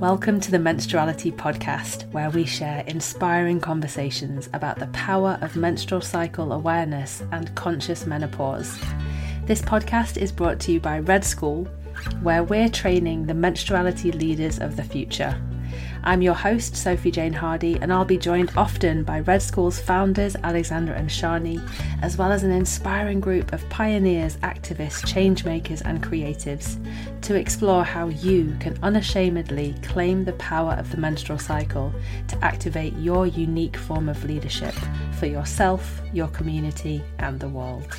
Welcome to the Menstruality Podcast, where we share inspiring conversations about the power of menstrual cycle awareness and conscious menopause. This podcast is brought to you by Red School, where we're training the menstruality leaders of the future. I'm your host, Sophie Jane Hardy, and I'll be joined often by Red School's founders, Alexandra and Sharni, as well as an inspiring group of pioneers, activists, changemakers and creatives to explore how you can unashamedly claim the power of the menstrual cycle to activate your unique form of leadership for yourself, your community and the world.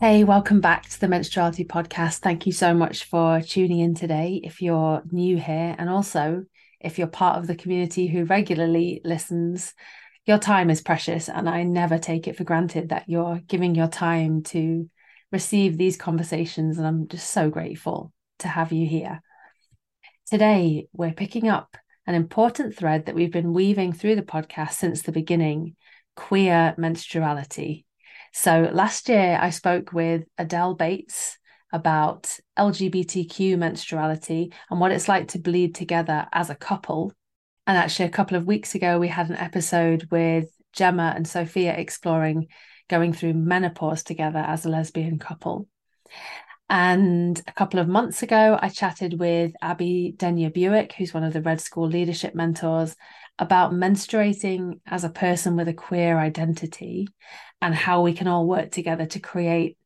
Hey, welcome back to the Menstruality Podcast. Thank you so much for tuning in today if you're new here, and also if you're part of the community who regularly listens. Your time is precious, and I never take it for granted that you're giving your time to receive these conversations, and I'm just so grateful to have you here. Today, we're picking up an important thread that we've been weaving through the podcast since the beginning: queer menstruality. So last year, I spoke with Adele Bates about LGBTQ menstruality and what it's like to bleed together as a couple. And actually, a couple of weeks ago, we had an episode with Gemma and Sophia exploring going through menopause together as a lesbian couple. And a couple of months ago, I chatted with Abby Denyer Buick, who's one of the Red School leadership mentors, about menstruating as a person with a queer identity and how we can all work together to create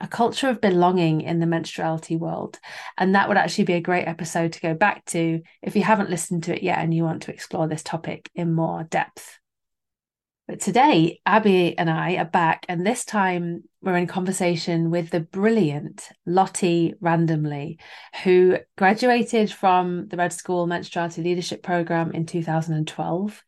a culture of belonging in the menstruality world. And that would actually be a great episode to go back to if you haven't listened to it yet and you want to explore this topic in more depth. But today, Abby and I are back, and this time we're in conversation with the brilliant Lottie Randomly, who graduated from the Red School Menstruality Leadership Programme in 2012.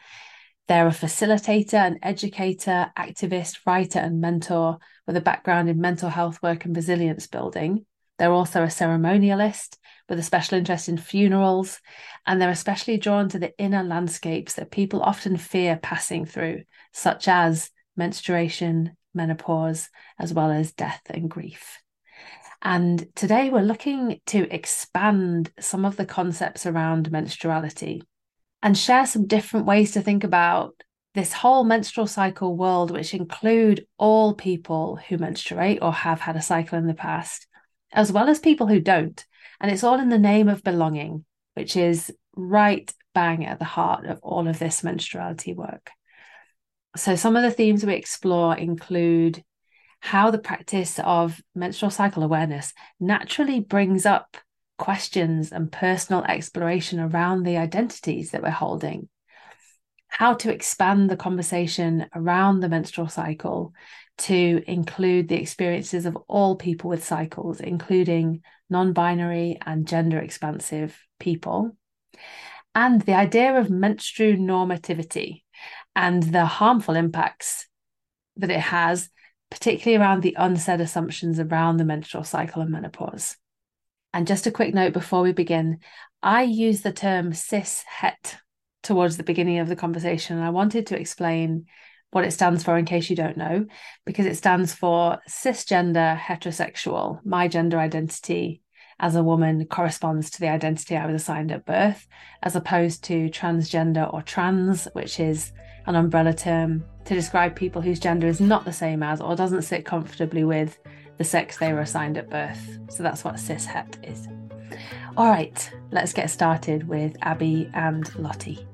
They're a facilitator, an educator, activist, writer and mentor with a background in mental health work and resilience building. They're also a ceremonialist with a special interest in funerals, and they're especially drawn to the inner landscapes that people often fear passing through, such as menstruation, menopause, as well as death and grief. And today we're looking to expand some of the concepts around menstruality and share some different ways to think about this whole menstrual cycle world, which include all people who menstruate or have had a cycle in the past, as well as people who don't. And it's all in the name of belonging, which is right bang at the heart of all of this menstruality work. So some of the themes we explore include how the practice of menstrual cycle awareness naturally brings up questions and personal exploration around the identities that we're holding, how to expand the conversation around the menstrual cycle to include the experiences of all people with cycles, including non-binary and gender-expansive people, and the idea of menstrual normativity and the harmful impacts that it has, particularly around the unsaid assumptions around the menstrual cycle and menopause. And just a quick note before we begin, I use the term cis-het towards the beginning of the conversation, and I wanted to explain what it stands for in case you don't know, because it stands for cisgender heterosexual. My gender identity as a woman corresponds to the identity I was assigned at birth, as opposed to transgender or trans, which is an umbrella term to describe people whose gender is not the same as or doesn't sit comfortably with the sex they were assigned at birth. So that's what cis-het is. All right, let's get started with Abby and Lottie.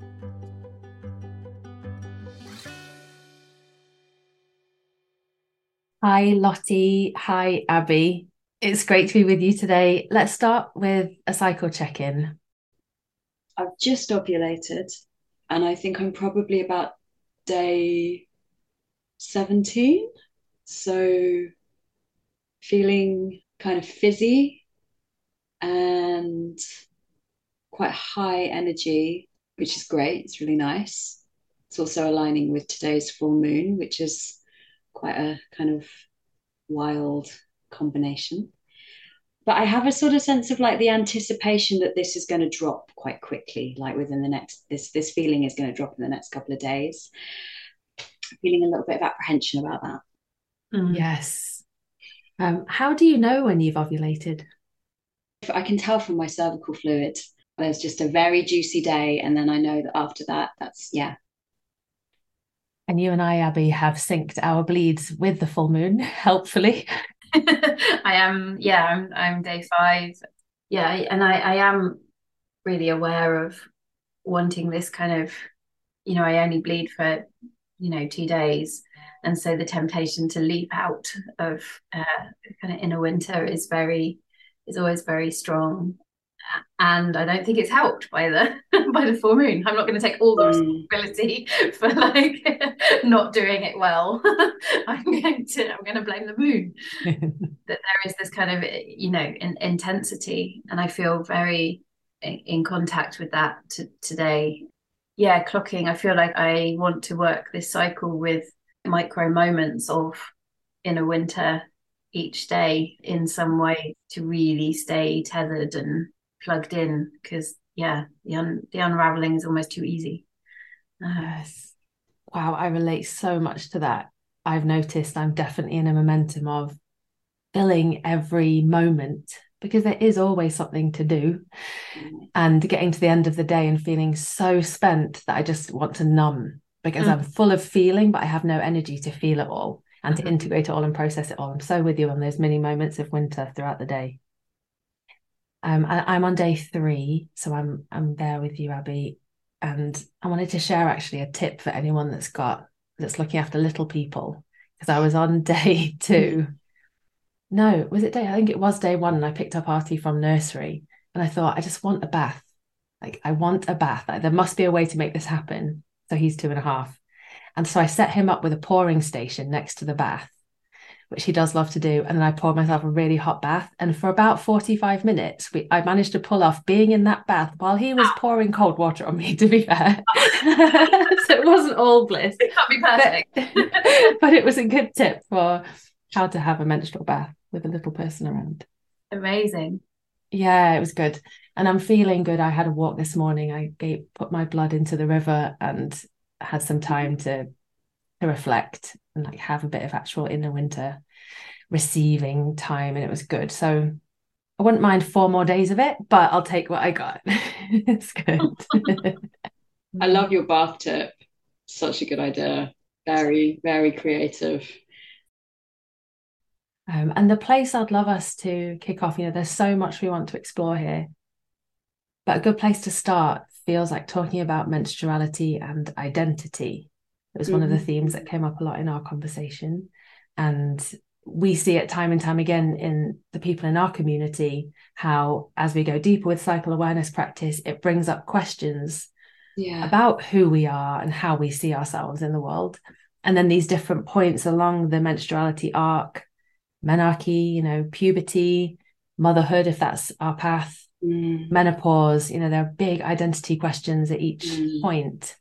Hi, Lottie. Hi, Abby. It's great to be with you today. Let's start with a cycle check-in. I've just ovulated, and I think I'm probably about day 17. So feeling kind of fizzy and quite high energy, which is great. It's really nice. It's also aligning with today's full moon, which is quite a kind of wild combination. But I have a sort of sense of like the anticipation that this is going to drop quite quickly, like within the next, this feeling is going to drop in the next couple of days. Feeling a little bit of apprehension about that. Mm. Yes. How do you know when you've ovulated? I can tell from my cervical fluid. There's just a very juicy day, and then I know that after that, that's, yeah. And you and I, Abby, have synced our bleeds with the full moon, helpfully. I am, yeah, I'm day 5. Yeah, and I am really aware of wanting this kind of, you know, I only bleed for, you know, 2 days. And so the temptation to leap out of kind of inner winter is always very strong. And I don't think it's helped by the full moon. I'm not going to take all the responsibility for like not doing it well. I'm going to blame the moon. That there is this kind of, you know, intensity, and I feel very in contact with that today. Yeah, clocking. I feel like I want to work this cycle with micro moments of inner winter each day in some way to really stay tethered and plugged in, because yeah, the unraveling is almost too easy. Yes. Wow, I relate so much to that. I've noticed I'm definitely in a momentum of filling every moment, because there is always something to do, and getting to the end of the day and feeling so spent that I just want to numb, because I'm full of feeling, but I have no energy to feel it all and to integrate it all and process it all. I'm so with you on those mini moments of winter throughout the day. I'm on day 3, so I'm there with you, Abby, and I wanted to share actually a tip for anyone that's looking after little people, because I was on day 2. No, was it day? I think it was day 1, and I picked up Artie from nursery, and I thought, I just want a bath. Like, I want a bath. Like, there must be a way to make this happen. So he's 2.5. And so I set him up with a pouring station next to the bath, which he does love to do. And then I poured myself a really hot bath. And for about 45 minutes, I managed to pull off being in that bath while he was pouring cold water on me, to be fair. So it wasn't all bliss. It can't be perfect. But it was a good tip for how to have a menstrual bath with a little person around. Amazing. Yeah, it was good. And I'm feeling good. I had a walk this morning. I put my blood into the river and had some time to reflect and like have a bit of actual inner winter receiving time, and it was good. So I wouldn't mind 4 more days of it, but I'll take what I got. It's good. I love your bath tip. Such a good idea. Very, very creative. And the place I'd love us to kick off, you know, there's so much we want to explore here, but a good place to start feels like talking about menstruality and identity. It was one of the themes that came up a lot in our conversation. And we see it time and time again in the people in our community, how as we go deeper with cycle awareness practice, it brings up questions about who we are and how we see ourselves in the world. And then these different points along the menstruality arc, menarche, you know, puberty, motherhood, if that's our path, menopause, you know, there are big identity questions at each point.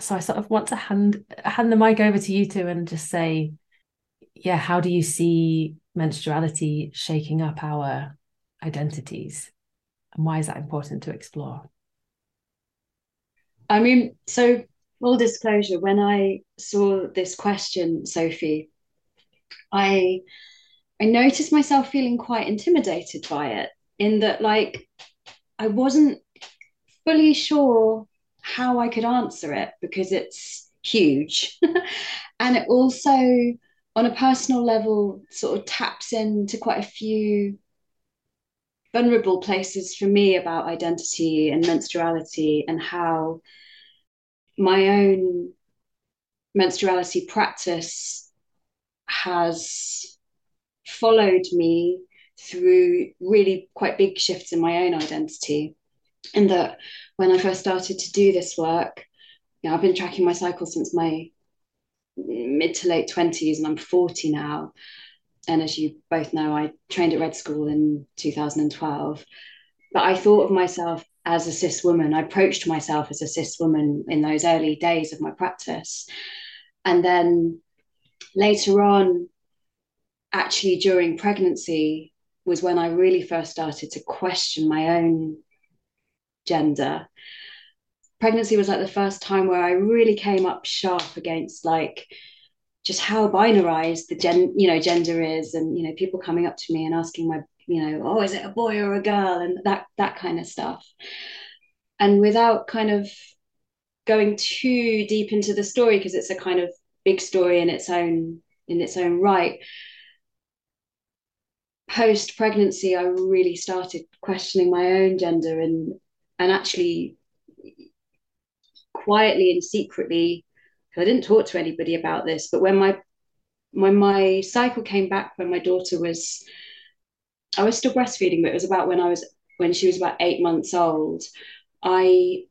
So I sort of want to hand the mic over to you two and just say, yeah, how do you see menstruality shaking up our identities? And why is that important to explore? I mean, so full disclosure, when I saw this question, Sophie, I noticed myself feeling quite intimidated by it, in that, like, I wasn't fully sure how I could answer it, because it's huge. And it also, on a personal level, sort of taps into quite a few vulnerable places for me about identity and menstruality, and how my own menstruality practice has followed me through really quite big shifts in my own identity. And that when I first started to do this work, you know, I've been tracking my cycle since my mid to late 20s, and I'm 40 now. And as you both know, I trained at Red School in 2012. But I thought of myself as a cis woman. I approached myself as a cis woman in those early days of my practice. And then later on, actually during pregnancy, was when I really first started to question my own gender. Pregnancy was like the first time where I really came up sharp against, like, just how binarized the gender is, and people coming up to me and asking my oh, is it a boy or a girl, and that kind of stuff. And without kind of going too deep into the story, because it's a kind of big story in its own right, post pregnancy I really started questioning my own gender, and actually quietly and secretly, because I didn't talk to anybody about this, but when my cycle came back, when my daughter was, I was still breastfeeding, but it was about when she was about 8 months old, I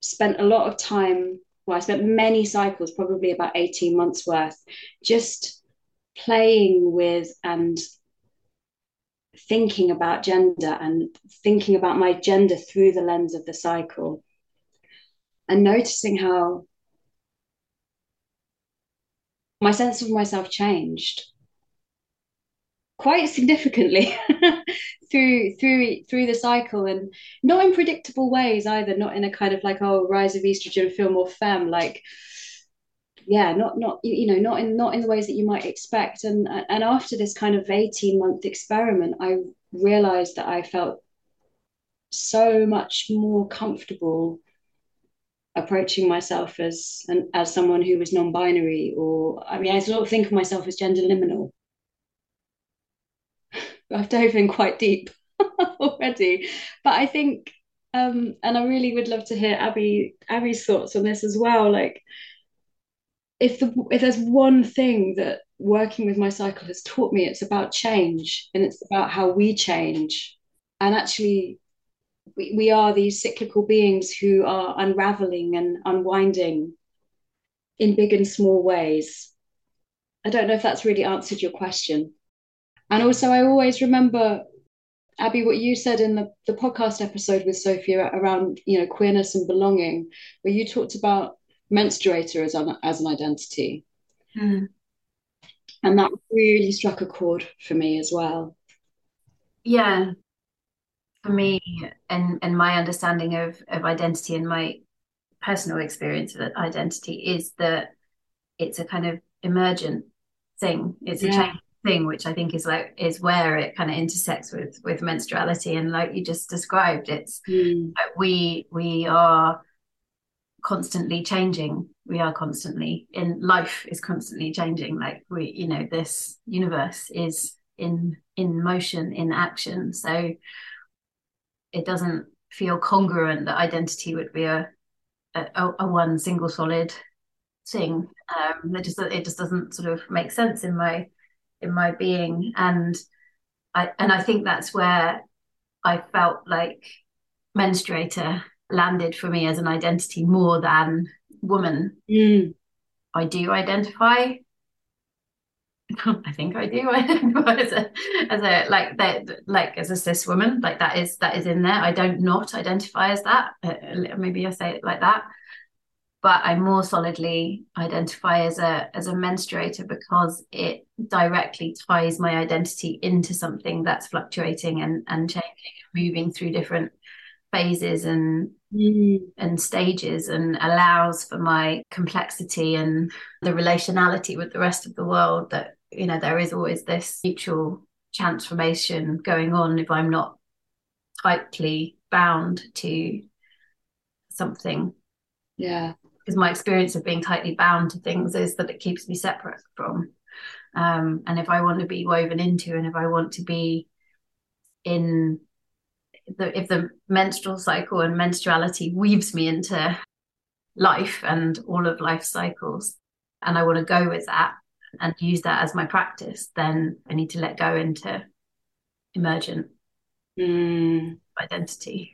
spent a lot of time, I spent many cycles, probably about 18 months worth, just playing with and thinking about gender and thinking about my gender through the lens of the cycle, and noticing how my sense of myself changed quite significantly through the cycle, and not in predictable ways either, not in a kind of like, oh, rise of estrogen, feel more femme, like, yeah, not in the ways that you might expect. And after this kind of 18-month experiment, I realized that I felt so much more comfortable approaching myself as someone who was non-binary, or I sort of think of myself as gender liminal. I've dove in quite deep already, but I think, and I really would love to hear Abby's thoughts on this as well. Like, if there's one thing that working with my cycle has taught me, it's about change, and it's about how we change. And actually, we are these cyclical beings who are unraveling and unwinding in big and small ways. I don't know if that's really answered your question. And also, I always remember, Abby, what you said in the podcast episode with Sophia around, queerness and belonging, where you talked about menstruator as an identity. Mm. And that really struck a chord for me as well. Yeah. For me, and my understanding of identity and my personal experience of identity is that it's a kind of emergent thing. It's a change thing, which I think is where it kind of intersects with menstruality, and like you just described, it's like we are constantly changing. We are constantly in life is constantly changing. Like we, this universe is in motion, in action. So it doesn't feel congruent that identity would be a one single solid thing. It just doesn't sort of make sense in my being, and I think that's where I felt like menstruator landed for me as an identity more than woman. I do identify I think I do identify as a like that, like as a cis woman, like that is in there. I don't not identify as that, maybe I say it like that, but I more solidly identify as a menstruator because it directly ties my identity into something that's fluctuating and changing and moving through different phases and stages, and allows for my complexity and the relationality with the rest of the world, that there is always this mutual transformation going on if I'm not tightly bound to something. Yeah. Because my experience of being tightly bound to things is that it keeps me separate from. And if I want to be woven into, and if I want to be in, if the menstrual cycle and menstruality weaves me into life and all of life's cycles, and I want to go with that and use that as my practice, then I need to let go into emergent identity.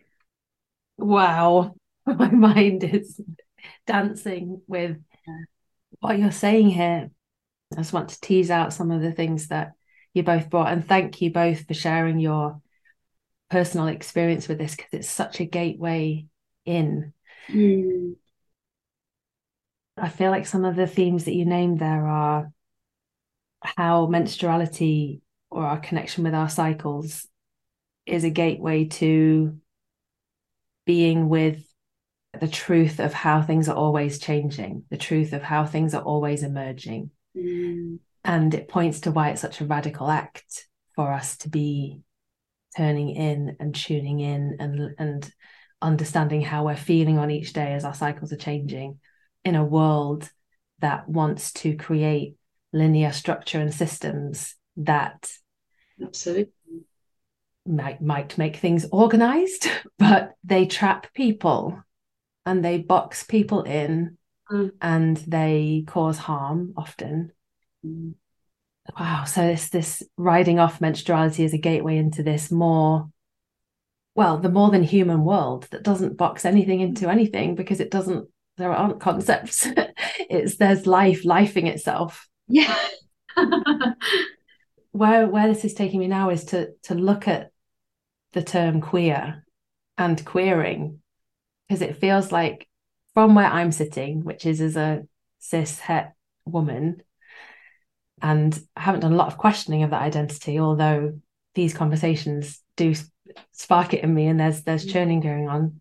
Wow. My mind is dancing with what you're saying here. I just want to tease out some of the things that you both brought, and thank you both for sharing your personal experience with this, because it's such a gateway in. I feel like some of the themes that you named there are how menstruality, or our connection with our cycles, is a gateway to being with the truth of how things are always changing, the truth of how things are always emerging. Mm. And it points to why it's such a radical act for us to be turning in and tuning in and understanding how we're feeling on each day as our cycles are changing in a world that wants to create linear structure and systems that absolutely might make things organized, but they trap people and they box people in and they cause harm often. Wow. So this riding off menstruality is a gateway into this the more than human world that doesn't box anything into anything, because it doesn't, there aren't concepts. There's lifing itself. Yeah. Where this is taking me now is to look at the term queer and queering, because it feels like from where I'm sitting, which is as a cis het woman, and I haven't done a lot of questioning of that identity, although these conversations do spark it in me, and there's churning going on.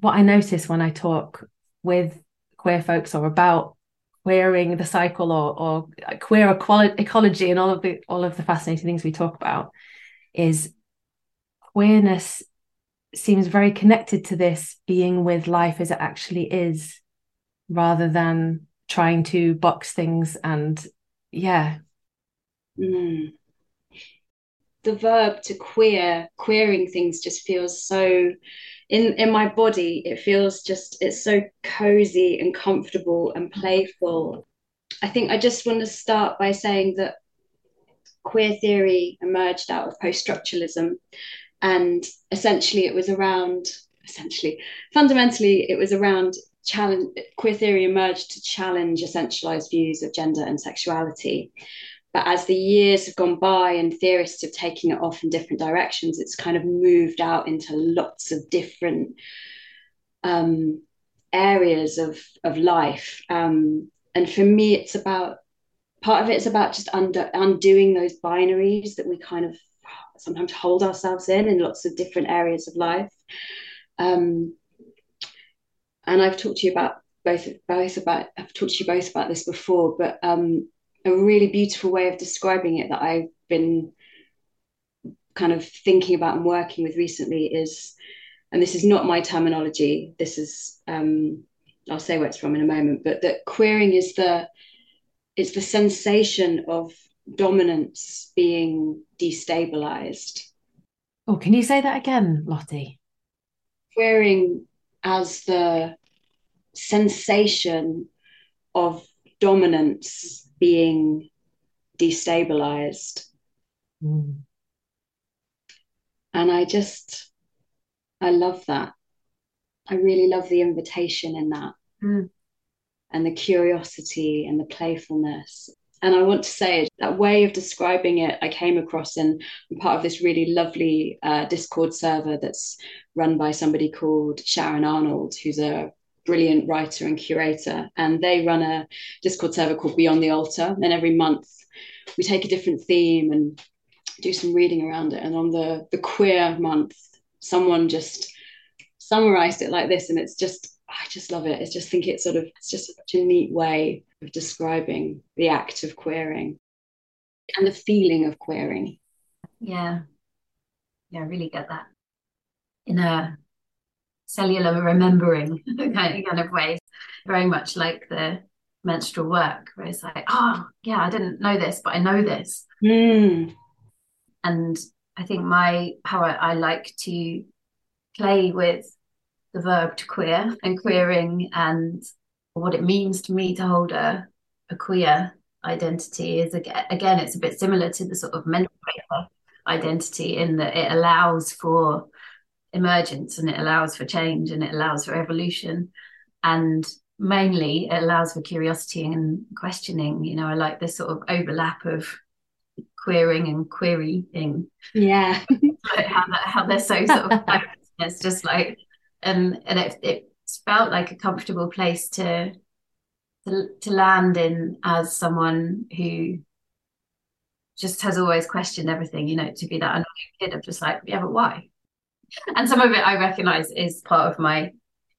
What I notice when I talk with queer folks or about queering the cycle or queer ecology and all of the fascinating things we talk about, is queerness seems very connected to this being with life as it actually is, rather than trying to box things and the verb to queering things just feels so in my body. It feels just, it's so cozy and comfortable and playful. I think I just want to start by saying that queer theory emerged out of post-structuralism, and fundamentally it was around challenge. Queer theory emerged to challenge essentialized views of gender and sexuality, but as the years have gone by and theorists have taken it off in different directions, it's kind of moved out into lots of different areas of life, and for me it's about just undoing those binaries that we kind of sometimes hold ourselves in lots of different areas of life. And I've talked to you about both about this before, but a really beautiful way of describing it that I've been kind of thinking about and working with recently is, and this is not my terminology, this is I'll say where it's from in a moment, but that queering is the sensation of dominance being destabilized. Oh, can you say that again, Lottie? Queering as the sensation of dominance being destabilized. Mm. And I love that. I really love the invitation in that, and the curiosity and the playfulness. And I want to say that way of describing it I came across, and I'm part of this really lovely Discord server that's run by somebody called Sharon Arnold, who's a brilliant writer and curator. And they run a Discord server called Beyond the Altar. And every month we take a different theme and do some reading around it. And on the queer month, someone just summarised it like this. And it's just, I just love it. I just think it's just such a neat way of describing the act of queering and the feeling of queering. Yeah, I really get that in a cellular remembering kind of way, very much like the menstrual work, where it's like, oh yeah, I didn't know this, but I know this. And I think I like to play with the verb to queer and queering, and what it means to me to hold a queer identity is, again, it's a bit similar to the sort of menstruator identity, in that it allows for emergence and it allows for change and it allows for evolution, and mainly it allows for curiosity and questioning. You know, I like this sort of overlap of queering and querying. Yeah. how they're so sort of it's just like, and it felt like a comfortable place to land in as someone who just has always questioned everything, you know, to be that annoying kid of just like, yeah, but why? And some of it I recognise is part of my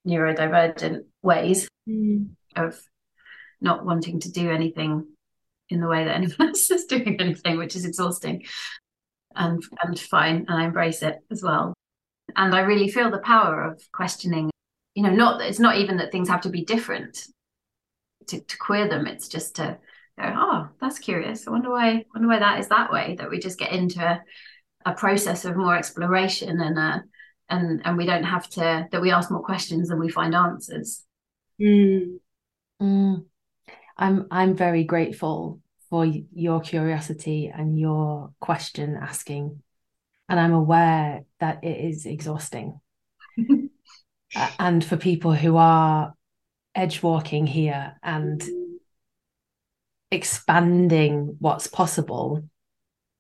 neurodivergent ways of not wanting to do anything in the way that anyone else is doing anything, which is exhausting and fine, and I embrace it as well. And I really feel the power of questioning, you know, not that it's not even that things have to be different to queer them. It's just to go, oh, that's curious. I wonder why that is that way, that we just get into a process of more exploration and we don't have to, that we ask more questions than we find answers. I'm very grateful for your curiosity and your question asking, and I'm aware that it is exhausting. And for people who are edge walking here and expanding what's possible,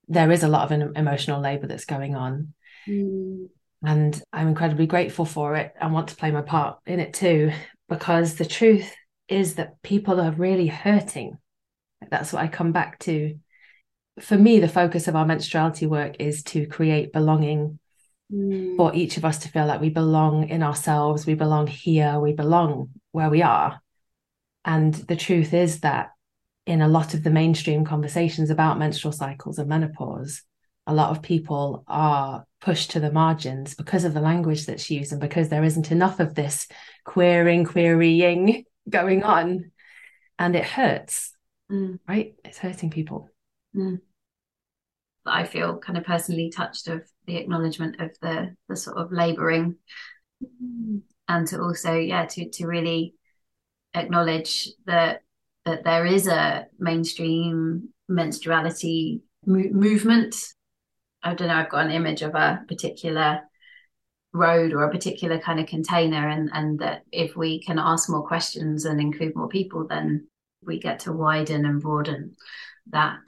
there is a lot of an emotional labor that's going on. And I'm incredibly grateful for it and want to play my part in it too, because the truth is that people are really hurting. That's what I come back to. For me, the focus of our menstruality work is to create belonging for each of us, to feel like we belong in ourselves, we belong here, we belong where we are. And the truth is that in a lot of the mainstream conversations about menstrual cycles and menopause, a lot of people are pushed to the margins because of the language that's used and because there isn't enough of this querying going on, and it hurts, right? It's hurting people. I feel kind of personally touched of the acknowledgement of the sort of labouring, and to also, to really acknowledge that there is a mainstream menstruality movement. I don't know, I've got an image of a particular road or a particular kind of container, and that if we can ask more questions and include more people, then we get to widen and broaden that.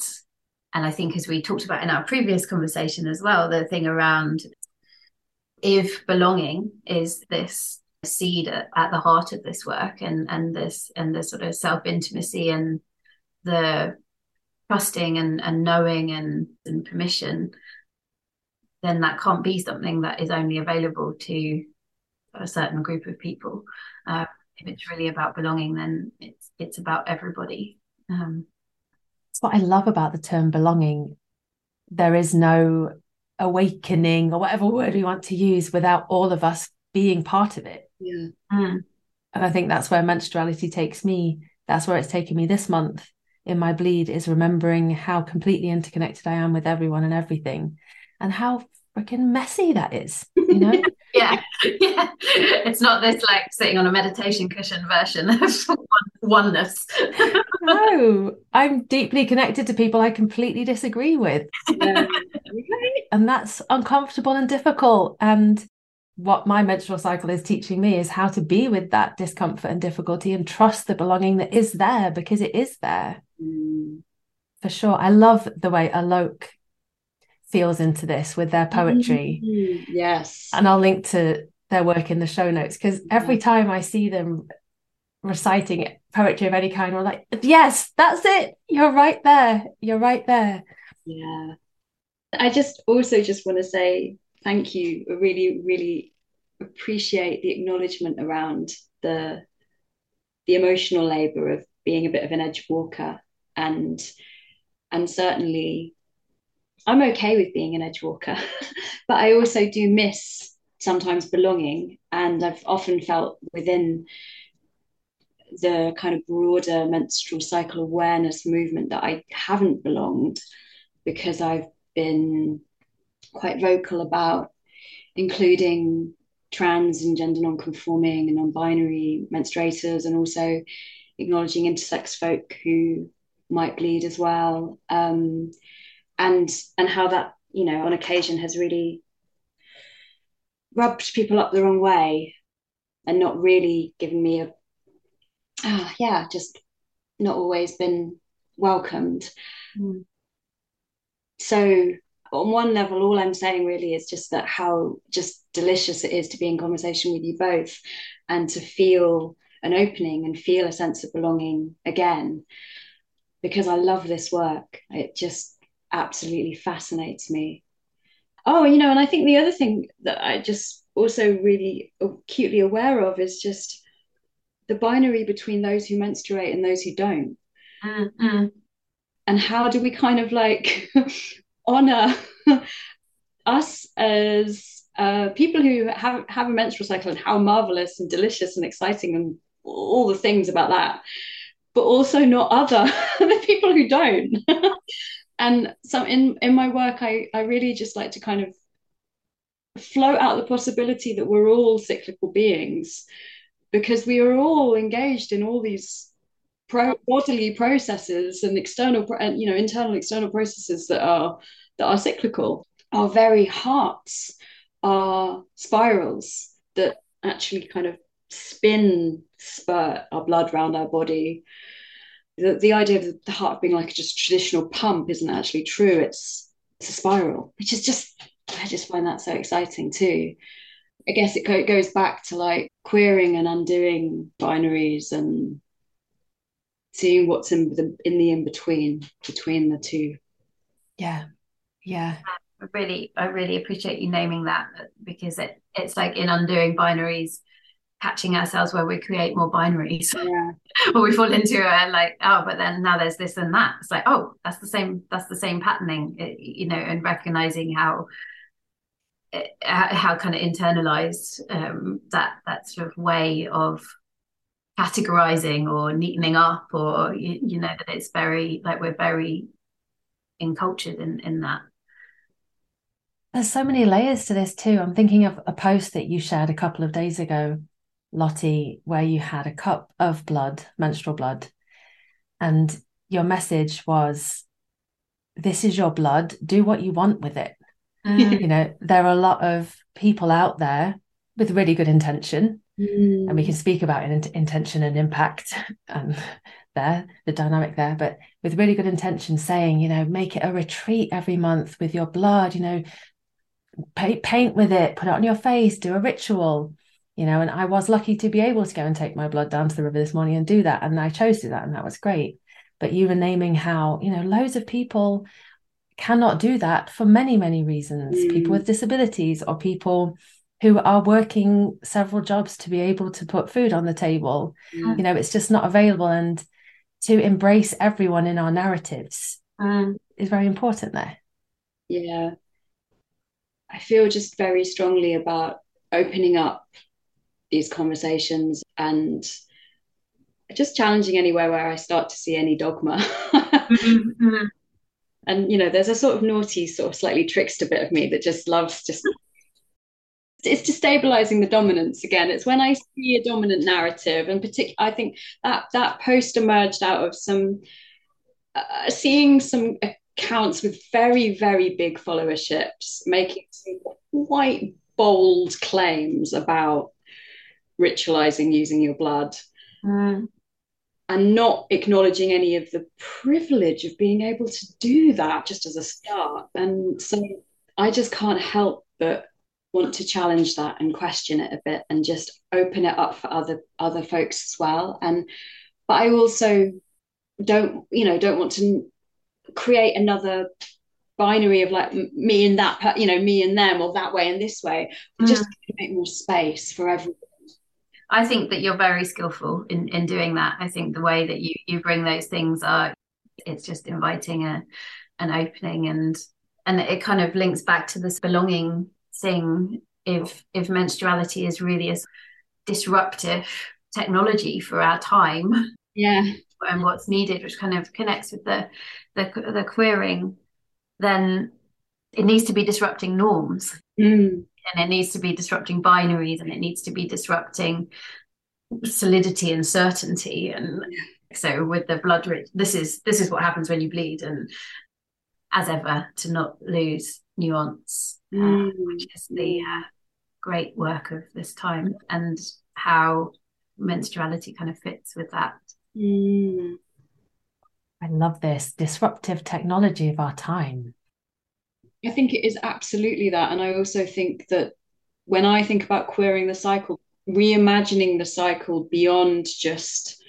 And I think, as we talked about in our previous conversation as well, the thing around, if belonging is this seed at the heart of this work and the sort of self-intimacy and the trusting and knowing and permission, then that can't be something that is only available to a certain group of people. If it's really about belonging, then it's about everybody. That's what I love about the term belonging. There is no awakening, or whatever word we want to use, without all of us being part of it. And I think that's where menstruality takes me. That's where it's taken me this month in my bleed, is remembering how completely interconnected I am with everyone and everything, and how freaking messy that is, you know. Yeah, it's not this like sitting on a meditation cushion version of oneness. No, I'm deeply connected to people I completely disagree with, and that's uncomfortable and difficult. And what my menstrual cycle is teaching me is how to be with that discomfort and difficulty and trust the belonging that is there, because it is there for sure. I love the way Alok feels into this with their poetry. Yes, and I'll link to their work in the show notes, because every time I see them reciting poetry of any kind, I'm like, yes, that's it, you're right there. Yeah, I just want to say thank you. I really, really appreciate the acknowledgement around the emotional labour of being a bit of an edge walker, and certainly I'm okay with being an edge walker, but I also do miss sometimes belonging. And I've often felt within the kind of broader menstrual cycle awareness movement that I haven't belonged, because I've been quite vocal about including trans and gender non-conforming and non-binary menstruators, and also acknowledging intersex folk who might bleed as well. And how that, you know, on occasion has really rubbed people up the wrong way, and not really given me just not always been welcomed. So on one level, all I'm saying really is just that how just delicious it is to be in conversation with you both, and to feel an opening and feel a sense of belonging again, because I love this work. It just absolutely fascinates me. Oh, you know, and I think the other thing that I just also really acutely aware of is just the binary between those who menstruate and those who don't. Mm-hmm. And how do we kind of like honour us as people who have a menstrual cycle, and how marvellous and delicious and exciting and all the things about that, but also not other the people who don't. And so in my work, I really just like to kind of float out the possibility that we're all cyclical beings, because we are all engaged in all these bodily processes and internal external processes that are cyclical. Our very hearts are spirals that actually kind of spurt our blood around our body. The idea of the heart being like just a traditional pump isn't actually true. It's a spiral, which is just, I just find that so exciting too. I guess it goes back to like queering and undoing binaries and seeing what's in the in-between, between the two. Yeah, yeah. I really appreciate you naming that, because it's like in undoing binaries, catching ourselves where we create more binaries. Yeah. Or we fall into it like, oh, but then now there's this and that. It's like, oh, that's the same patterning, and recognizing how kind of internalized that sort of way of categorizing or neatening up, or that it's very like we're very encultured in that. There's so many layers to this too. I'm thinking of a post that you shared a couple of days ago, Lottie, where you had a cup of blood, menstrual blood, and your message was, this is your blood, do what you want with it. There are a lot of people out there with really good intention, and we can speak about intention and impact and the dynamic there, but with really good intention saying, make it a retreat every month with your blood, paint with it, put it on your face, do a ritual. And I was lucky to be able to go and take my blood down to the river this morning and do that. And I chose to do that, and that was great. But you were naming how, loads of people cannot do that for many, many reasons. People with disabilities, or people who are working several jobs to be able to put food on the table. Mm. It's just not available. And to embrace everyone in our narratives is very important there. Yeah. I feel just very strongly about opening up these conversations and just challenging anywhere where I start to see any dogma. Mm-hmm. And there's a sort of naughty, sort of slightly trickster bit of me that just loves it's destabilizing the dominance again. It's when I see a dominant narrative, and particularly I think that post emerged out of some seeing some accounts with very, very big followerships making some quite bold claims about ritualizing using your blood, and not acknowledging any of the privilege of being able to do that just as a start. And so I just can't help but want to challenge that and question it a bit and just open it up for other folks as well. And but I also don't want to create another binary of like me and that, me and them, or that way and this way. Just make more space for everyone. I think that you're very skillful in doing that. I think the way that you bring those things are, it's just inviting an opening, and it kind of links back to this belonging thing. If menstruality is really a disruptive technology for our time, and what's needed, which kind of connects with the queering, then it needs to be disrupting norms. Mm. And it needs to be disrupting binaries, and it needs to be disrupting solidity and certainty. And so with the blood, this is what happens when you bleed, and as ever, to not lose nuance, which is the great work of this time, and how menstruality kind of fits with that. Mm. I love this disruptive technology of our time. I think it is absolutely that. And I also think that when I think about queering the cycle, reimagining the cycle beyond just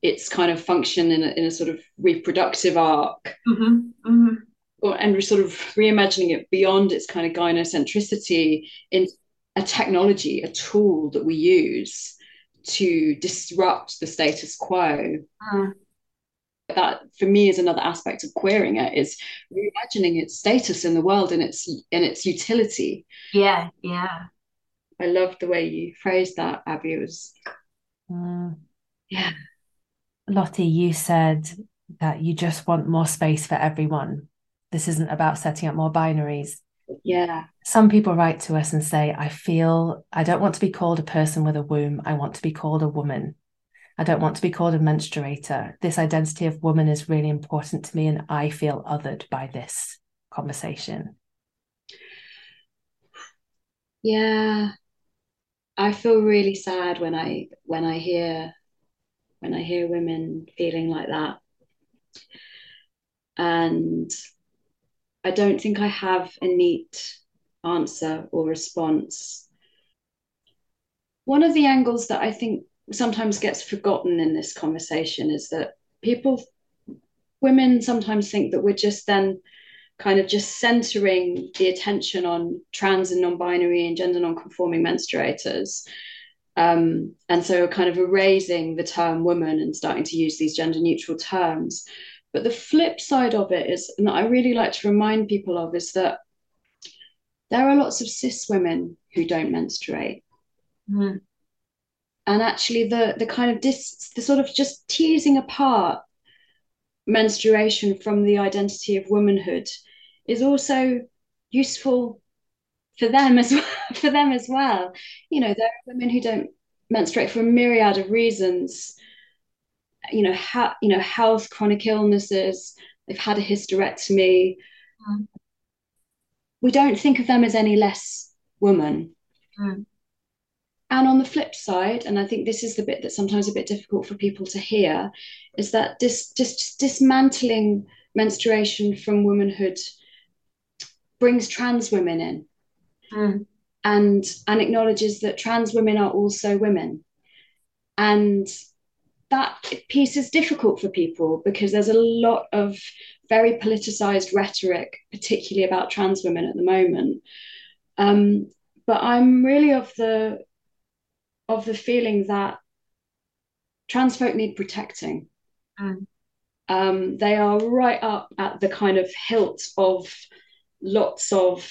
its kind of function in a sort of reproductive arc, mm-hmm. Mm-hmm. and sort of reimagining it beyond its kind of gynocentricity into a technology, a tool that we use to disrupt the status quo. That for me is another aspect of queering it, is reimagining its status in the world and its utility. Yeah I love the way you phrased that, Abby. It was Lottie, you said that you just want more space for everyone. This isn't about setting up more binaries. Yeah. Some people write to us and say, I don't want to be called a person with a womb. I want to be called a woman. I don't want to be called a menstruator. This identity of woman is really important to me, and I feel othered by this conversation. Yeah. I feel really sad when I hear women feeling like that. And I don't think I have a neat answer or response. One of the angles that I think sometimes gets forgotten in this conversation is that women sometimes think that we're just then kind of just centering the attention on trans and non-binary and gender non-conforming menstruators. And so kind of erasing the term woman and starting to use these gender neutral terms. But the flip side of it is, and that I really like to remind people of, is that there are lots of cis women who don't menstruate. Mm. And actually the kind of the sort of just teasing apart menstruation from the identity of womanhood is also useful for them as well. You know, there are women who don't menstruate for a myriad of reasons, health, chronic illnesses, they've had a hysterectomy. Mm. We don't think of them as any less woman. Mm. And on the flip side, and I think this is the bit that's sometimes a bit difficult for people to hear, is that just dismantling menstruation from womanhood brings trans women in. Mm. And acknowledges that trans women are also women, and that piece is difficult for people because there's a lot of very politicized rhetoric, particularly about trans women at the moment, but I'm really of the feeling that trans folk need protecting. Mm. They are right up at the kind of hilt of lots of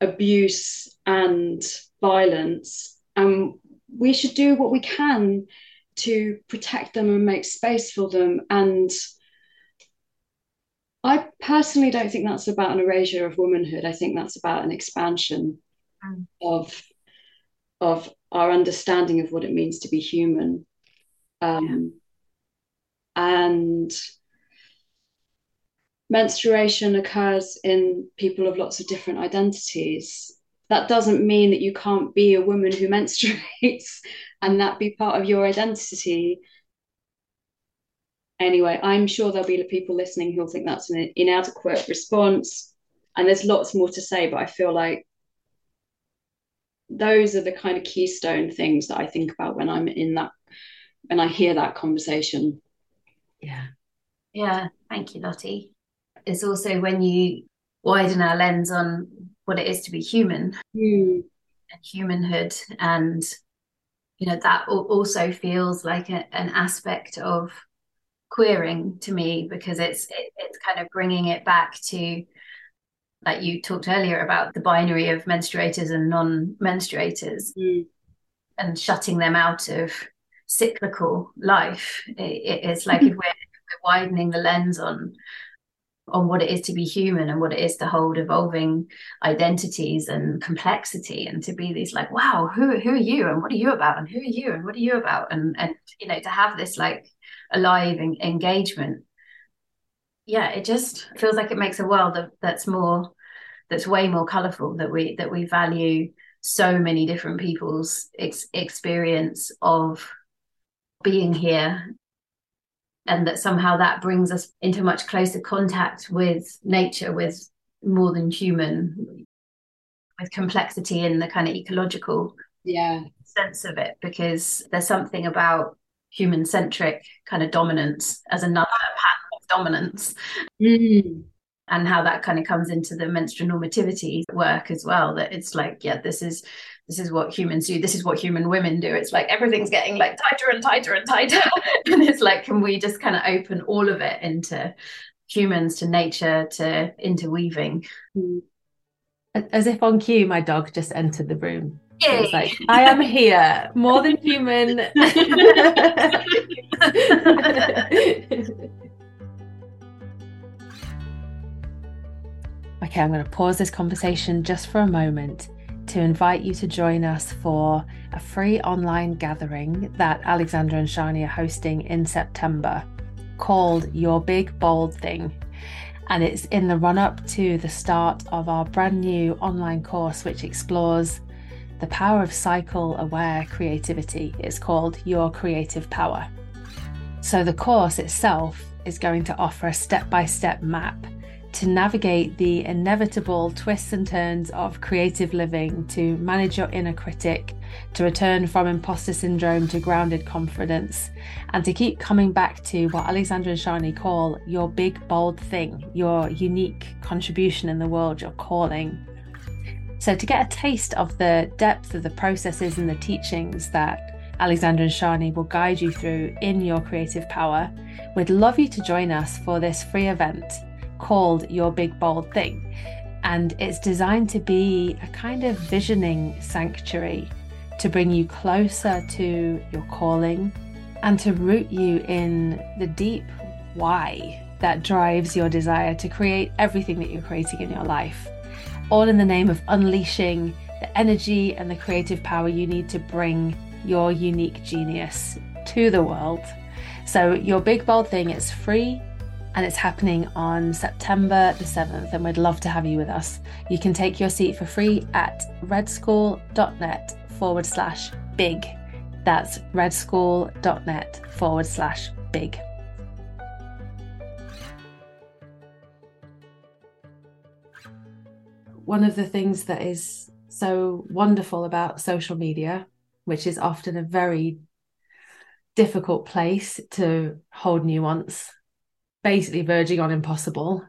abuse and violence, and we should do what we can to protect them and make space for them. And I personally don't think that's about an erasure of womanhood. I think that's about an expansion of our understanding of what it means to be human. And menstruation occurs in people of lots of different identities. That doesn't mean that you can't be a woman who menstruates and that be part of your identity. Anyway, I'm sure there'll be people listening who'll think that's an inadequate response, and there's lots more to say, but I feel like those are the kind of keystone things that I think about when I'm in that, when I hear that conversation. Yeah, thank you, Lottie. It's also when you widen our lens on what it is to be human and humanhood, and that also feels like an aspect of queering to me, because it's kind of bringing it back to, like you talked earlier about, the binary of menstruators and non-menstruators, and shutting them out of cyclical life. It's like if we're widening the lens on what it is to be human and what it is to hold evolving identities and complexity, and to be these like, wow, who are you and what are you about, and who are you and what are you about, and to have this like alive engagement. Yeah, it just feels like it makes a world that's way more colourful, that we value so many different people's experience of being here. And that somehow that brings us into much closer contact with nature, with more than human, with complexity in the kind of ecological sense of it, because there's something about human-centric kind of dominance as another pattern of dominance. Mm. and how that kind of comes into the menstrual normativity work as well, that it's like, yeah, this is what humans do. This is what human women do. It's like everything's getting like tighter and tighter and tighter. And it's like, can we just kind of open all of it into humans, to nature, to interweaving? As if on cue, my dog just entered the room. It was like, I am here, more than human. Okay, I'm going to pause this conversation just for a moment to invite you to join us for a free online gathering that Alexandra and Sharni are hosting in September called Your Big Bold Thing. And it's in the run-up to the start of our brand new online course, which explores the power of cycle-aware creativity. It's called Your Creative Power. So the course itself is going to offer a step-by-step map to navigate the inevitable twists and turns of creative living, to manage your inner critic, to return from imposter syndrome to grounded confidence, and to keep coming back to what Alexandra and Sharni call your big, bold thing, your unique contribution in the world, your calling. So to get a taste of the depth of the processes and the teachings that Alexandra and Sharni will guide you through in Your Creative Power, we'd love you to join us for this free event called Your Big Bold Thing. And it's designed to be a kind of visioning sanctuary to bring you closer to your calling and to root you in the deep why that drives your desire to create everything that you're creating in your life, all in the name of unleashing the energy and the creative power you need to bring your unique genius to the world. So Your Big Bold Thing is free, and it's happening on September the 7th, and we'd love to have you with us. You can take your seat for free at redschool.net/big. That's redschool.net/big. One of the things that is so wonderful about social media, which is often a very difficult place to hold nuance, basically verging on impossible,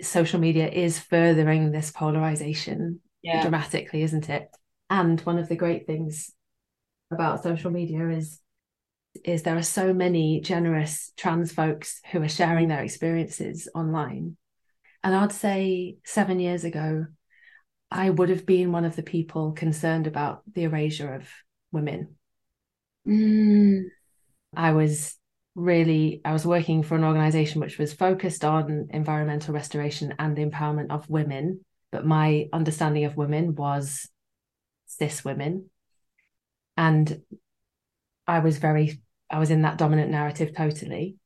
social media is furthering this polarization dramatically, isn't it? And one of the great things about social media is there are so many generous trans folks who are sharing their experiences online. And I'd say 7 years ago, I would have been one of the people concerned about the erasure of women. I was working for an organisation which was focused on environmental restoration and the empowerment of women. But my understanding of women was cis women. And I was in that dominant narrative totally.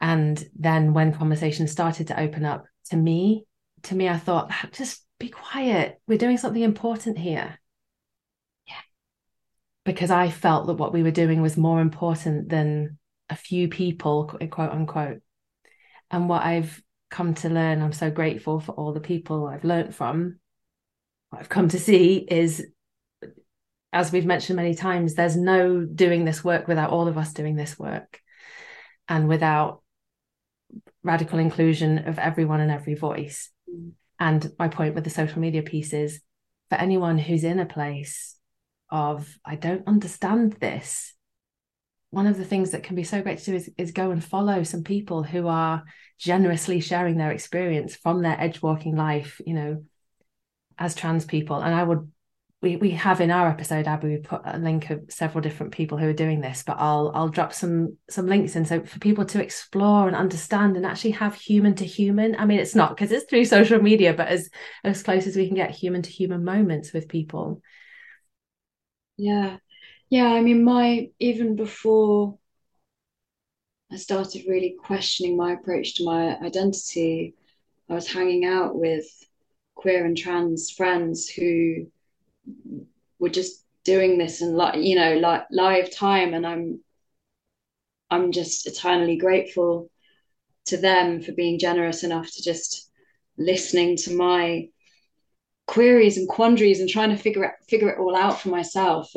And then when conversations started to open up to me, I thought, just be quiet. We're doing something important here. Yeah. Because I felt that what we were doing was more important than a few people, quote unquote. And what I've come to learn, I'm so grateful for all the people I've learned from. What I've come to see is, as we've mentioned many times, there's no doing this work without all of us doing this work and without radical inclusion of everyone and every voice. And my point with the social media piece is, for anyone who's in a place of, I don't understand this, one of the things that can be so great to do is go and follow some people who are generously sharing their experience from their edge walking life, you know, as trans people. And we have in our episode, Abby, we put a link of several different people who are doing this, but I'll drop some links in. So for people to explore and understand and actually have human to human, I mean, it's not because it's through social media, but as close as we can get human to human moments with people. Yeah. Yeah, I mean, even before I started really questioning my approach to my identity, I was hanging out with queer and trans friends who were just doing this in like live time, and I'm just eternally grateful to them for being generous enough to just listening to my queries and quandaries and trying to figure it all out for myself.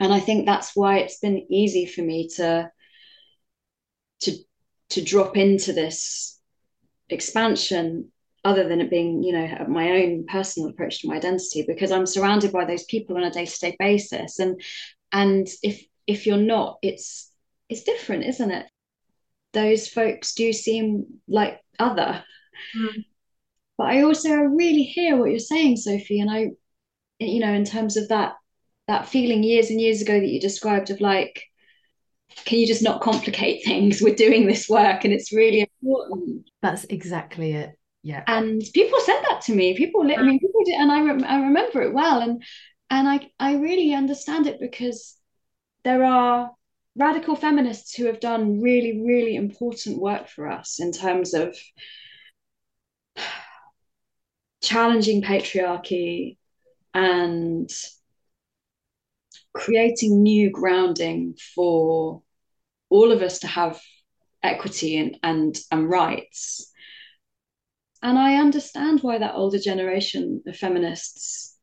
And I think that's why it's been easy for me to drop into this expansion other than it being, you know, my own personal approach to my identity, because I'm surrounded by those people on a day-to-day basis. And if you're not, it's different, isn't it? Those folks do seem like other. Mm. But I really hear what you're saying, Sophie. And I, you know, in terms of that feeling years and years ago that you described of like, can you just not complicate things? We're doing this work and it's really important. That's exactly it. Yeah. And people said that to me. People did, and I remember it well. And I really understand it, because there are radical feminists who have done really, really important work for us in terms of challenging patriarchy and creating new grounding for all of us to have equity and rights. And I understand why that older generation of feminists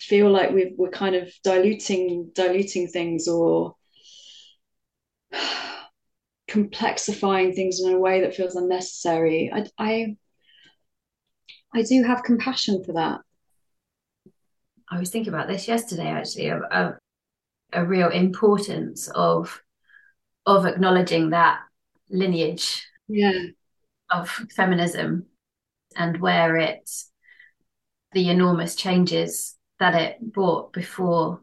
feel like we're kind of diluting things or complexifying things in a way that feels unnecessary. I do have compassion for that. I was thinking about this yesterday, actually, of a real importance of acknowledging that lineage of feminism, and where it's the enormous changes that it brought before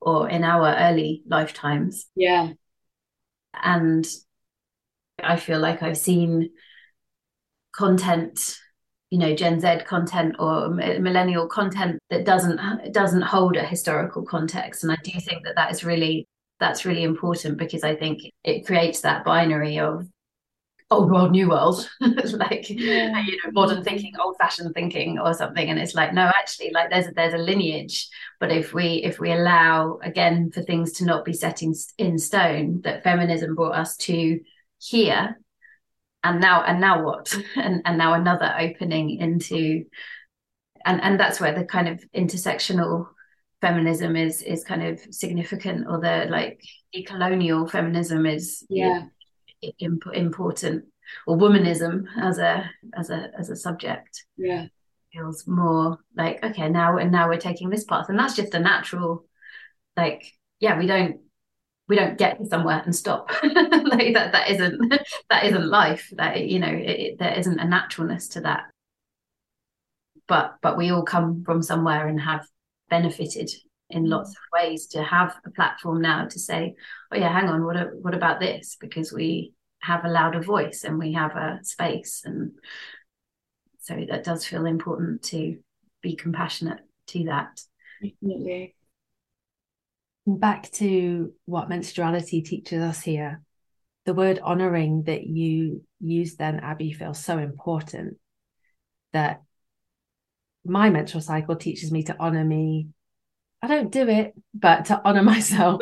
or in our early lifetimes. Yeah. And I feel like I've seen content, you know, Gen Z content or millennial content that doesn't hold a historical context. And I do think that is really, that's really important, because I think it creates that binary of old world, new world, like, you know, modern thinking, old fashioned thinking or something. And it's like, no, actually, like there's a lineage. But if we allow, again, for things to not be set in stone, that feminism brought us to here and now what? And now another opening into, and that's where the kind of intersectional feminism is kind of significant, or the like decolonial feminism is important, or womanism as a subject feels more like, okay, now we're taking this path, and that's just a natural, like, we don't get somewhere and stop. Like that isn't life, that, you know, there isn't a naturalness to that, but we all come from somewhere and have benefited in lots of ways. To have a platform now to say, oh yeah, hang on, what about this? Because we have allowed a voice and we have a space, and so that does feel important, to be compassionate to that. Definitely. Back to what menstruality teaches us here, the word honouring that you used then, Abby, feels so important. That my menstrual cycle teaches me to honour me. I don't do it, but to honour myself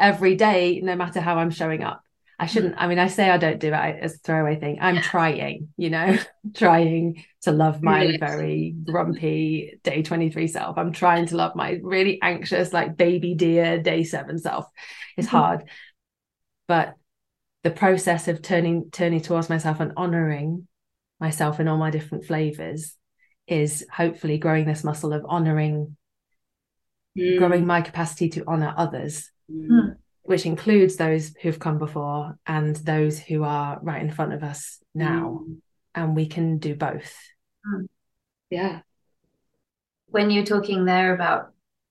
every day, no matter how I'm showing up. I shouldn't, I mean, I say I don't do it as a throwaway thing. I'm trying, you know, trying to love my very grumpy day 23 self. I'm trying to love my really anxious, like baby dear day 7 self. It's hard. But the process of turning towards myself and honouring myself in all my different flavours is hopefully growing this muscle of honouring, growing my capacity to honour others, which includes those who've come before and those who are right in front of us now. And we can do both. Yeah. When you're talking there about,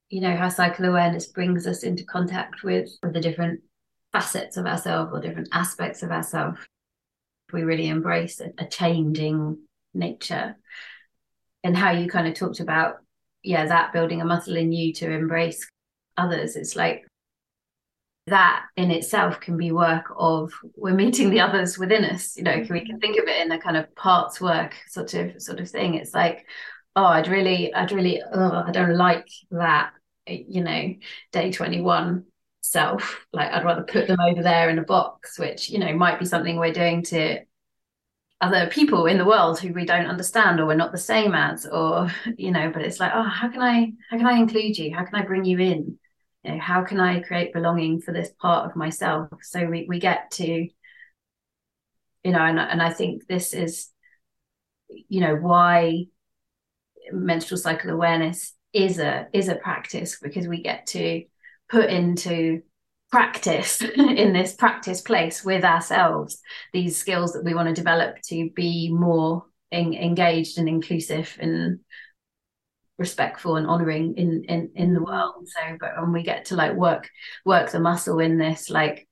you know, how cycle awareness brings us into contact with the different facets of ourselves or different aspects of ourselves, we really embrace a changing nature. And how you kind of talked about, yeah, that building a muscle in you to embrace others. It's like that in itself can be work of, we're meeting the others within us, you know, we can think of it in a kind of parts work sort of thing. It's like, oh, I don't like that, you know, day 21 self, like I'd rather put them over there in a box, which, you know, might be something we're doing to other people in the world who we don't understand, or we're not the same as, or, you know. But it's like, oh, how can I include you? How can I bring you in? You know, how can I create belonging for this part of myself? So we get to, you know, and I think this is you know, why menstrual cycle awareness is a practice, because we get to put into practice in this practice place with ourselves these skills that we want to develop to be more engaged and inclusive and respectful and honoring in the world. So, but when we get to like work the muscle in this, like,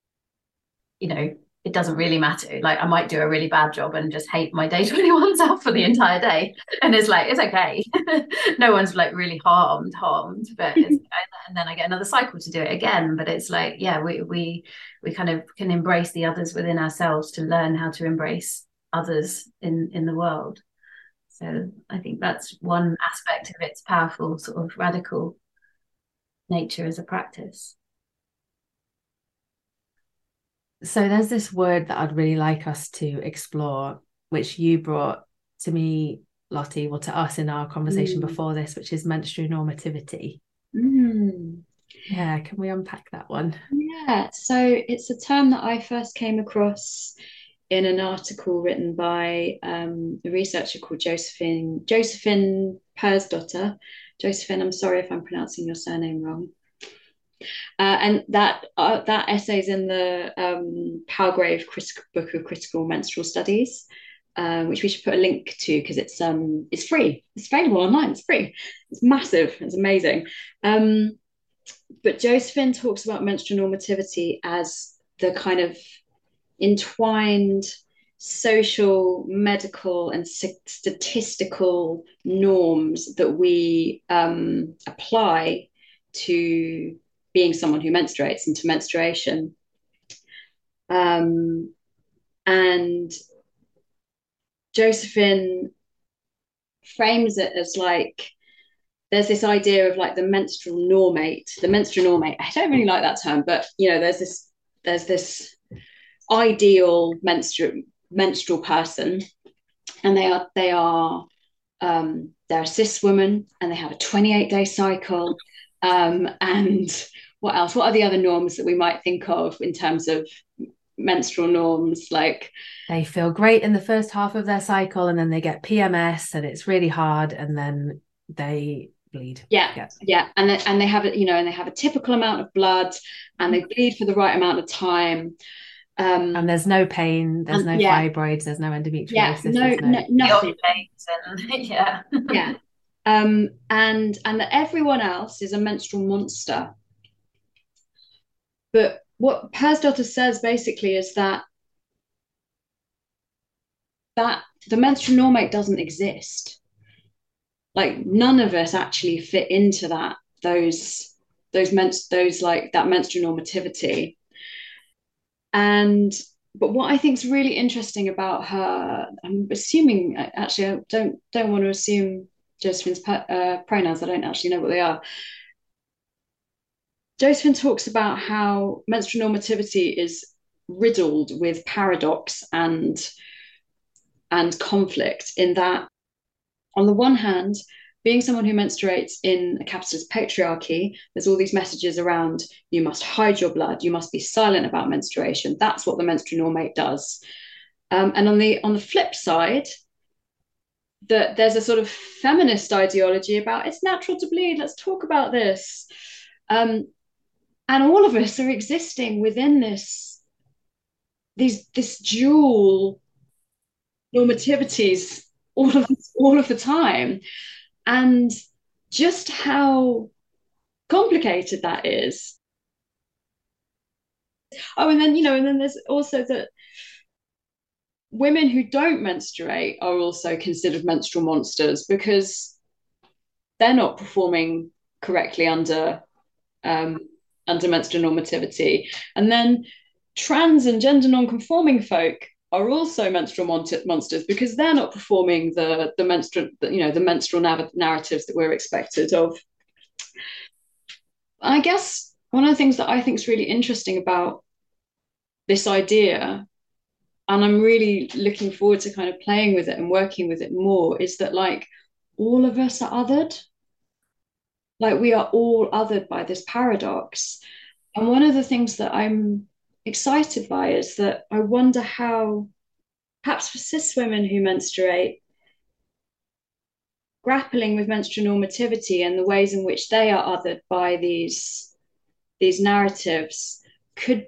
you know, it doesn't really matter. Like, I might do a really bad job and just hate my day 21 self for the entire day, and it's like, it's okay. No one's like really harmed, but it's, and then I get another cycle to do it again. But it's like, yeah, we kind of can embrace the others within ourselves to learn how to embrace others in the world. So I think that's one aspect of its powerful sort of radical nature as a practice. So there's this word that I'd really like us to explore, which you brought to me, Lottie, or to us in our conversation before this, which is menstrual normativity. Yeah, can we unpack that one? Yeah, so it's a term that I first came across in an article written by a researcher called Josephine Persdotter. Josephine, I'm sorry if I'm pronouncing your surname wrong. And that essay is in the Palgrave Book of Critical Menstrual Studies, which we should put a link to, because it's free. It's available online. It's free. It's massive. It's amazing. But Josephine talks about menstrual normativity as the kind of entwined social, medical, and statistical norms that we apply to being someone who menstruates and to menstruation. And Josephine frames it as like, there's this idea of like the menstrual normate. I don't really like that term, but you know, there's this ideal menstrual person, and they're a cis woman, and they have a 28-day cycle. And what else? What are the other norms that we might think of in terms of menstrual norms? Like, they feel great in the first half of their cycle, and then they get PMS, and it's really hard, and then they bleed. Yeah. And they have a typical amount of blood, and they bleed for the right amount of time. And there's no pain, there's no fibroids, there's no endometriosis, nothing. Yeah. And that everyone else is a menstrual monster. But what Persdotter says basically is that the menstrual normate doesn't exist. Like, none of us actually fit into that, those like that menstrual normativity. But what I think is really interesting about her, I'm assuming, actually, I don't want to assume Josephine's pronouns, I don't actually know what they are. Josephine talks about how menstrual normativity is riddled with paradox and conflict, in that, on the one hand, being someone who menstruates in a capitalist patriarchy, there's all these messages around, you must hide your blood, you must be silent about menstruation. That's what the menstrual normate does. And on the flip side, that there's a sort of feminist ideology about, it's natural to bleed, let's talk about this. And all of us are existing within this dual normativities all of the time. And just how complicated that is. Oh, and then, there's also that women who don't menstruate are also considered menstrual monsters, because they're not performing correctly under menstrual normativity. And then trans and gender non-conforming folk are also menstrual monsters, because they're not performing the menstrual, the menstrual narratives that we're expected of. I guess one of the things that I think is really interesting about this idea, and I'm really looking forward to kind of playing with it and working with it more, is that, like, all of us are othered. Like, we are all othered by this paradox. And one of the things that I'm excited by is that I wonder how, perhaps for cis women who menstruate, grappling with menstrual normativity and the ways in which they are othered by these narratives could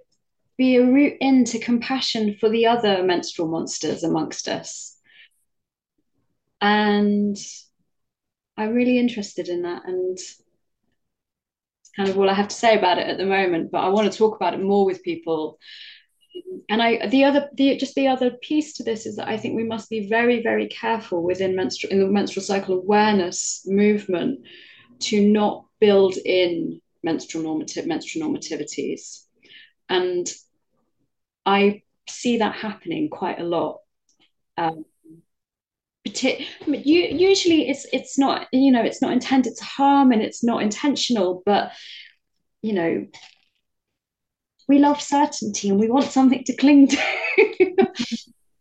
be a route into compassion for the other menstrual monsters amongst us. And I'm really interested in that, and it's kind of all I have to say about it at the moment, but I want to talk about it more with people. And the other piece to this is that I think we must be very, very careful within in the menstrual cycle awareness movement to not build in menstrual normativities. And I see that happening quite a lot. Usually it's not, you know, it's not intended to harm and it's not intentional, but, you know, we love certainty and we want something to cling to.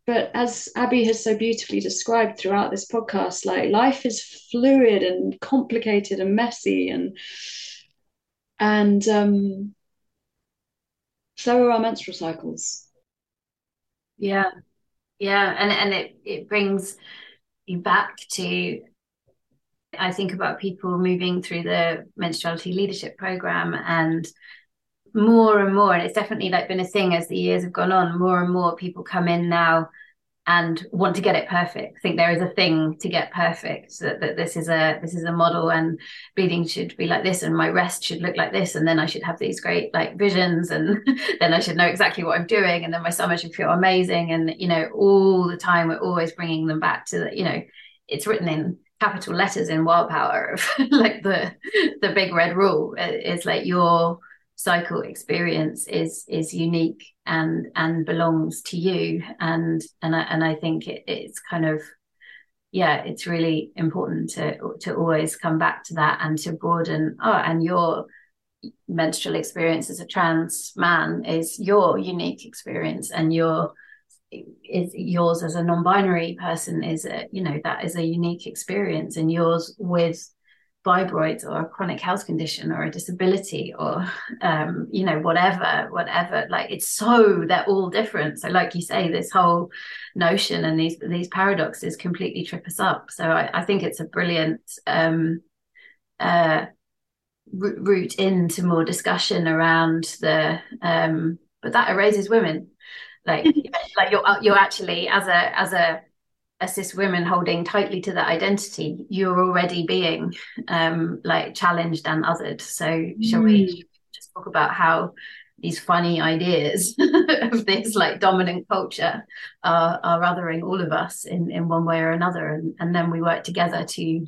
But as Abby has so beautifully described throughout this podcast, like, life is fluid and complicated and messy, and so are our menstrual cycles. Yeah. And it brings you back to, I think about people moving through the Menstruality Leadership Programme, and more, and it's definitely like been a thing as the years have gone on, more and more people come in now and want to get it perfect. I think there is a thing to get perfect, that this is a model, and bleeding should be like this, and my rest should look like this, and then I should have these great like visions, and then I should know exactly what I'm doing, and then my summer should feel amazing. And, you know, all the time we're always bringing them back to the, you know, it's written in capital letters in Wild Power of like the big red rule. It's like your cycle experience is unique and belongs to you, and I think it's kind of, yeah, it's really important to always come back to that, and to broaden, and your menstrual experience as a trans man is your unique experience, and yours as a non-binary person is a, you know, that is a unique experience, and yours with fibroids or a chronic health condition or a disability or you know, whatever, like, it's so, they're all different. So like you say, this whole notion and these paradoxes completely trip us up. So I think it's a brilliant route into more discussion around the but that erases women, like like you're actually as a cis woman holding tightly to that identity, you're already being like challenged and othered. So shall we just talk about how these funny ideas of this like dominant culture are othering all of us in one way or another, and then we work together to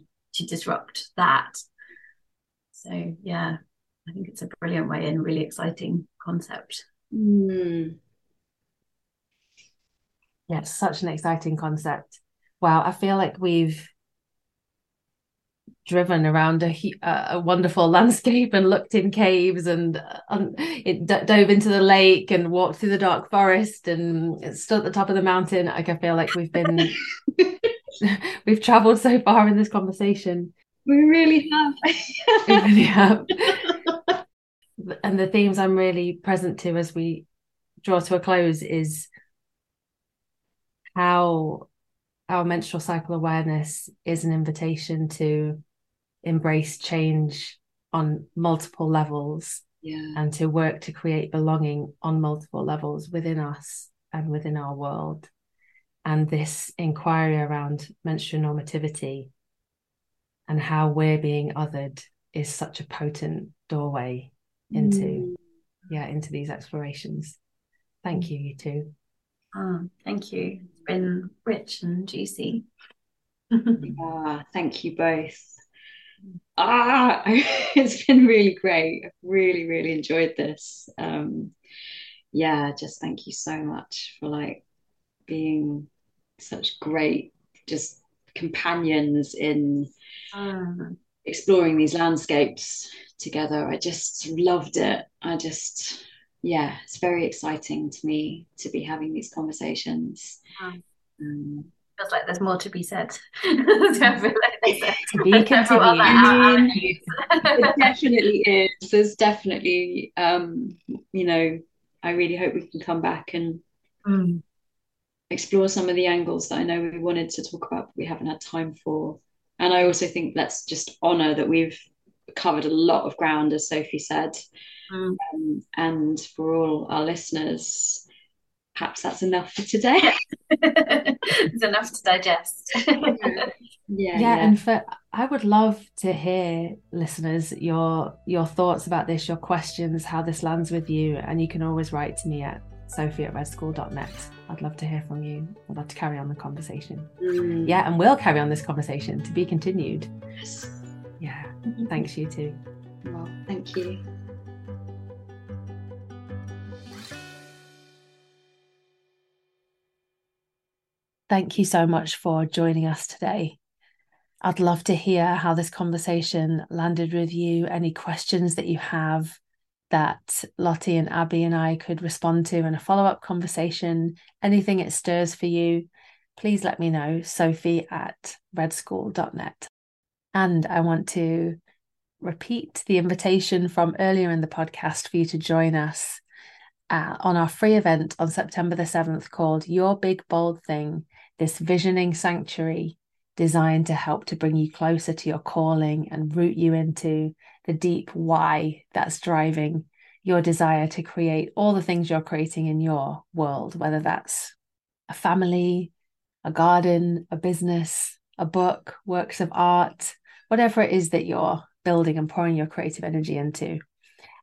disrupt that. So yeah, I think it's a brilliant way and really exciting concept. Yeah, it's such an exciting concept. Wow, I feel like we've driven around a wonderful landscape and looked in caves and dove into the lake and walked through the dark forest and stood at the top of the mountain. Like, I feel like we've travelled so far in this conversation. We really have. We really have. And the themes I'm really present to as we draw to a close is how our menstrual cycle awareness is an invitation to embrace change on multiple levels, and to work to create belonging on multiple levels within us and within our world. And this inquiry around menstrual normativity and how we're being othered is such a potent doorway into these explorations. Thank you, you two. Oh, thank you. It's been rich and juicy. Thank you both. It's been really great. I've really, really enjoyed this. Just thank you so much for like being such great just companions in exploring these landscapes together. I just loved it. Yeah, it's very exciting to me to be having these conversations. Feels like there's more to be said. It definitely is. There's definitely, you know, I really hope we can come back and explore some of the angles that I know we wanted to talk about, but we haven't had time for. And I also think let's just honour that we've covered a lot of ground, as Sophie said. And for all our listeners, perhaps that's enough for today. It's enough to digest. Yeah. And I would love to hear, listeners, your thoughts about this, your questions, how this lands with you. And you can always write to me at sophie@redschool.net. I'd love to hear from you. I'd love to carry on the conversation. Yeah, and we'll carry on this conversation, to be continued. Yes. Yeah. Thanks, you too. Well, thank you. Thank you so much for joining us today. I'd love to hear how this conversation landed with you, any questions that you have that Lottie and Abby and I could respond to in a follow-up conversation, anything it stirs for you. Please let me know, sophie@redschool.net. And I want to repeat the invitation from earlier in the podcast for you to join us on our free event on September the 7th called Your Big Bold Thing, this visioning sanctuary designed to help to bring you closer to your calling and root you into the deep why that's driving your desire to create all the things you're creating in your world, whether that's a family, a garden, a business, a book, works of art, whatever it is that you're building and pouring your creative energy into.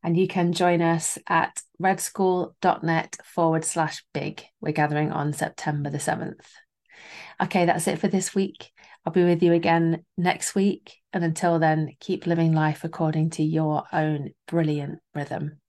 And you can join us at redschool.net/big. We're gathering on September the 7th. Okay, that's it for this week. I'll be with you again next week. And until then, keep living life according to your own brilliant rhythm.